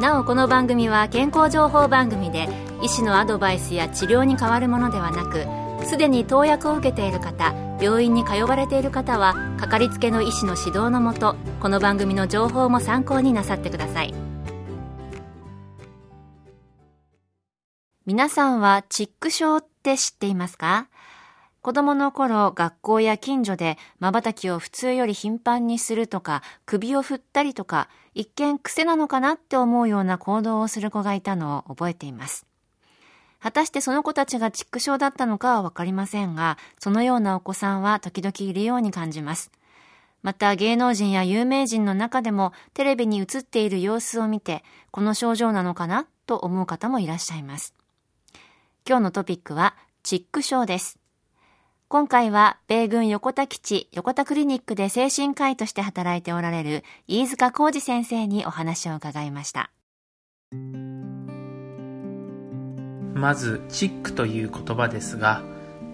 なおこの番組は健康情報番組で、医師のアドバイスや治療に代わるものではなく、すでに投薬を受けている方、病院に通われている方はかかりつけの医師の指導のもと、この番組の情報も参考になさってください。皆さんはチック症って知っていますか？子供の頃、学校や近所で瞬きを普通より頻繁にするとか、首を振ったりとか、一見癖なのかなって思うような行動をする子がいたのを覚えています。果たしてその子たちがチック症だったのかはわかりませんが、そのようなお子さんは時々いるように感じます。また芸能人や有名人の中でもテレビに映っている様子を見て、この症状なのかなと思う方もいらっしゃいます。今日のトピックはチック症です。今回は米軍横田基地横田クリニックで精神科医として働いておられる飯塚浩二先生にお話を伺いました。まずチックという言葉ですが、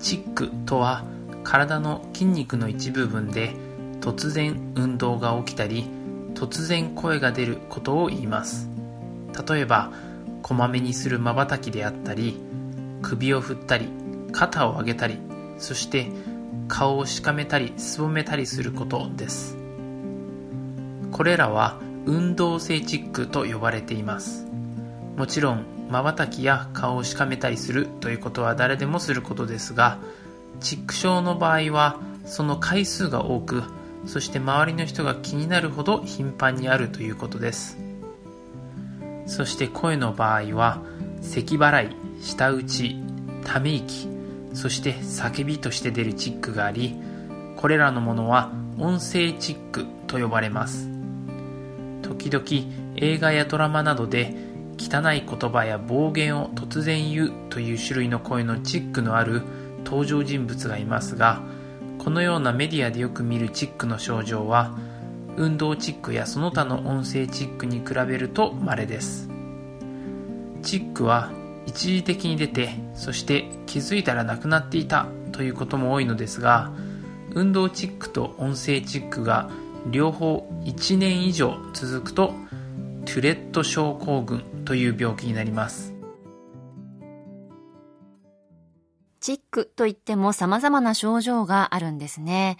チックとは体の筋肉の一部分で突然運動が起きたり突然声が出ることを言います。例えばこまめにする瞬きであったり、首を振ったり肩を上げたり、そして顔をしかめたりすぼめたりすることです。これらは運動性チックと呼ばれています。もちろん瞬きや顔をしかめたりするということは誰でもすることですが、チック症の場合はその回数が多く、そして周りの人が気になるほど頻繁にあるということです。そして声の場合は咳払い、舌打ち、ため息、そして叫びとして出るチックがあり、これらのものは音声チックと呼ばれます。時々映画やドラマなどで汚い言葉や暴言を突然言うという種類の声のチックのある登場人物がいますが、このようなメディアでよく見るチックの症状は運動チックやその他の音声チックに比べると稀です。チックは一時的に出て、そして気づいたらなくなっていたということも多いのですが、運動チックと音声チックが両方1年以上続くとトゥレット症候群という病気になります。チックといっても様々な症状があるんですね。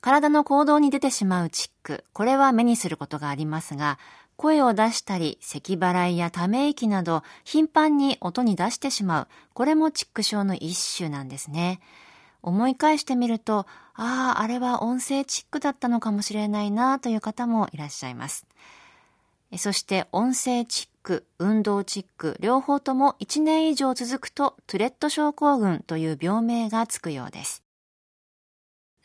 体の行動に出てしまうチック、これは目にすることがありますが、声を出したり、咳払いやため息など、頻繁に音に出してしまう。これもチック症の一種なんですね。思い返してみると、ああ、あれは音声チックだったのかもしれないなという方もいらっしゃいます。そして、音声チック、運動チック、両方とも1年以上続くと、トゥレット症候群という病名がつくようです。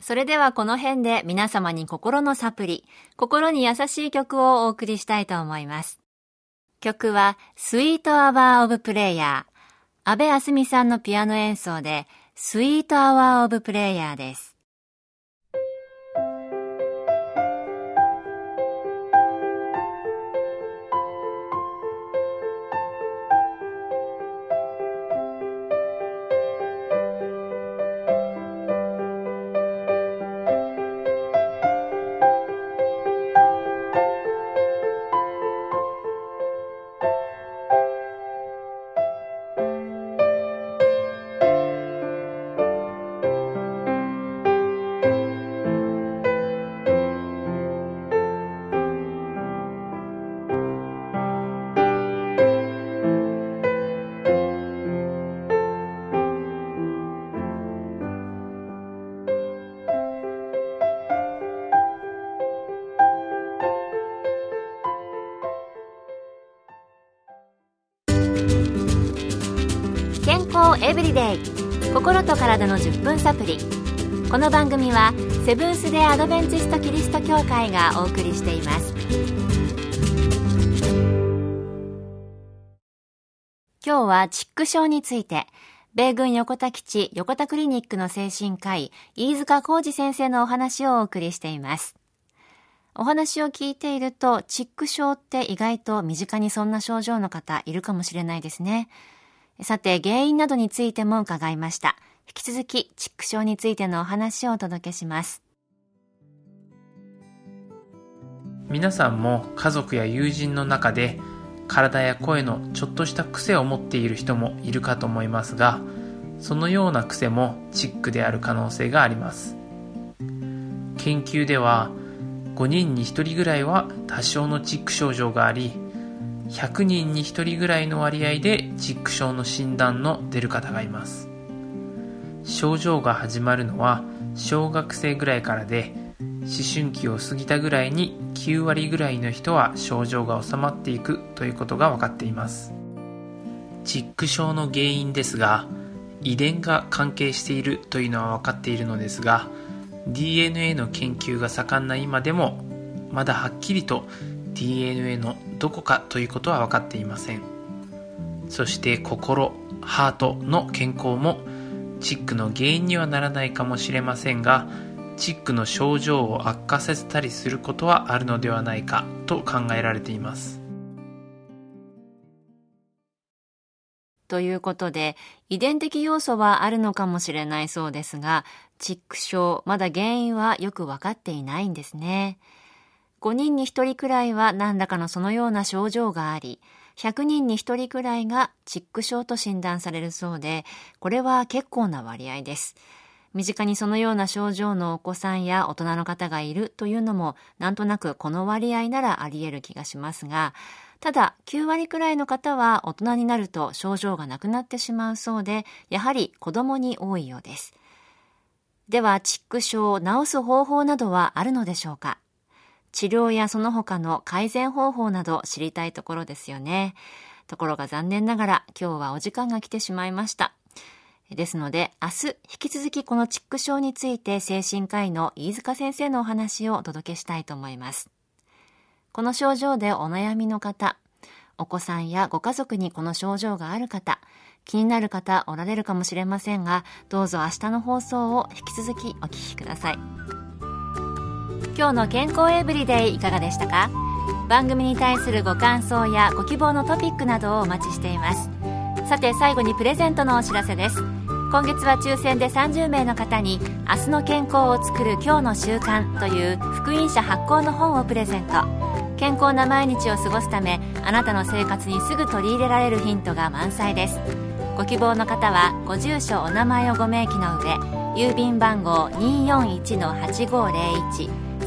それではこの辺で皆様に心のサプリ、心に優しい曲をお送りしたいと思います。曲は Sweet Hour of Prayer、 安倍康美さんのピアノ演奏で Sweet Hour of Prayer です。エブリデイ、心と体の10分サプリ。この番組はセブンス・デーアドベンチストキリスト教会がお送りしています。今日はチック症について、米軍横田基地横田クリニックの精神科医、飯塚浩二先生のお話をお送りしています。お話を聞いていると、チック症って意外と身近にそんな症状の方いるかもしれないですね。さて、原因などについても伺いました。引き続き、チック症についてのお話をお届けします。皆さんも家族や友人の中で、体や声のちょっとした癖を持っている人もいるかと思いますが、そのような癖もチックである可能性があります。研究では5人に1人ぐらいは多少のチック症状があり、100人に1人ぐらいの割合でチック症の診断の出る方がいます。症状が始まるのは小学生ぐらいからで、思春期を過ぎたぐらいに9割ぐらいの人は症状が治まっていくということが分かっています。チック症の原因ですが、遺伝が関係しているというのは分かっているのですが、 DNA の研究が盛んな今でもまだはっきりと DNA のどこかということは分かっていません。そして心、ハートの健康もチックの原因にはならないかもしれませんが、チックの症状を悪化させたりすることはあるのではないかと考えられています。ということで、遺伝的要素はあるのかもしれないそうですが、チック症、まだ原因はよく分かっていないんですね。5人に1人くらいは何らかのそのような症状があり、100人に1人くらいがチック症と診断されるそうで、これは結構な割合です。身近にそのような症状のお子さんや大人の方がいるというのも、なんとなくこの割合ならあり得る気がしますが、ただ9割くらいの方は大人になると症状がなくなってしまうそうで、やはり子供に多いようです。では、チック症を治す方法などはあるのでしょうか？治療やその他の改善方法など知りたいところですよね。ところが残念ながら今日はお時間が来てしまいました。ですので、明日引き続きこのチック症について精神科医の飯塚先生のお話をお届けしたいと思います。この症状でお悩みの方、お子さんやご家族にこの症状がある方、気になる方おられるかもしれませんが、どうぞ明日の放送を引き続きお聞きください。今日の健康エブリデイいかがでしたか？番組に対するご感想やご希望のトピックなどをお待ちしています。さて、最後にプレゼントのお知らせです。今月は抽選で30名の方に明日の健康を作る今日の習慣という福音社発行の本をプレゼント。健康な毎日を過ごすため、あなたの生活にすぐ取り入れられるヒントが満載です。ご希望の方はご住所、お名前をご明記の上、郵便番号 241-8501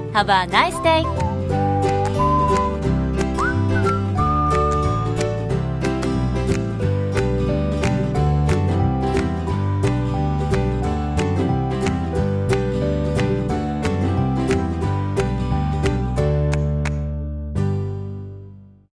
Have a nice day!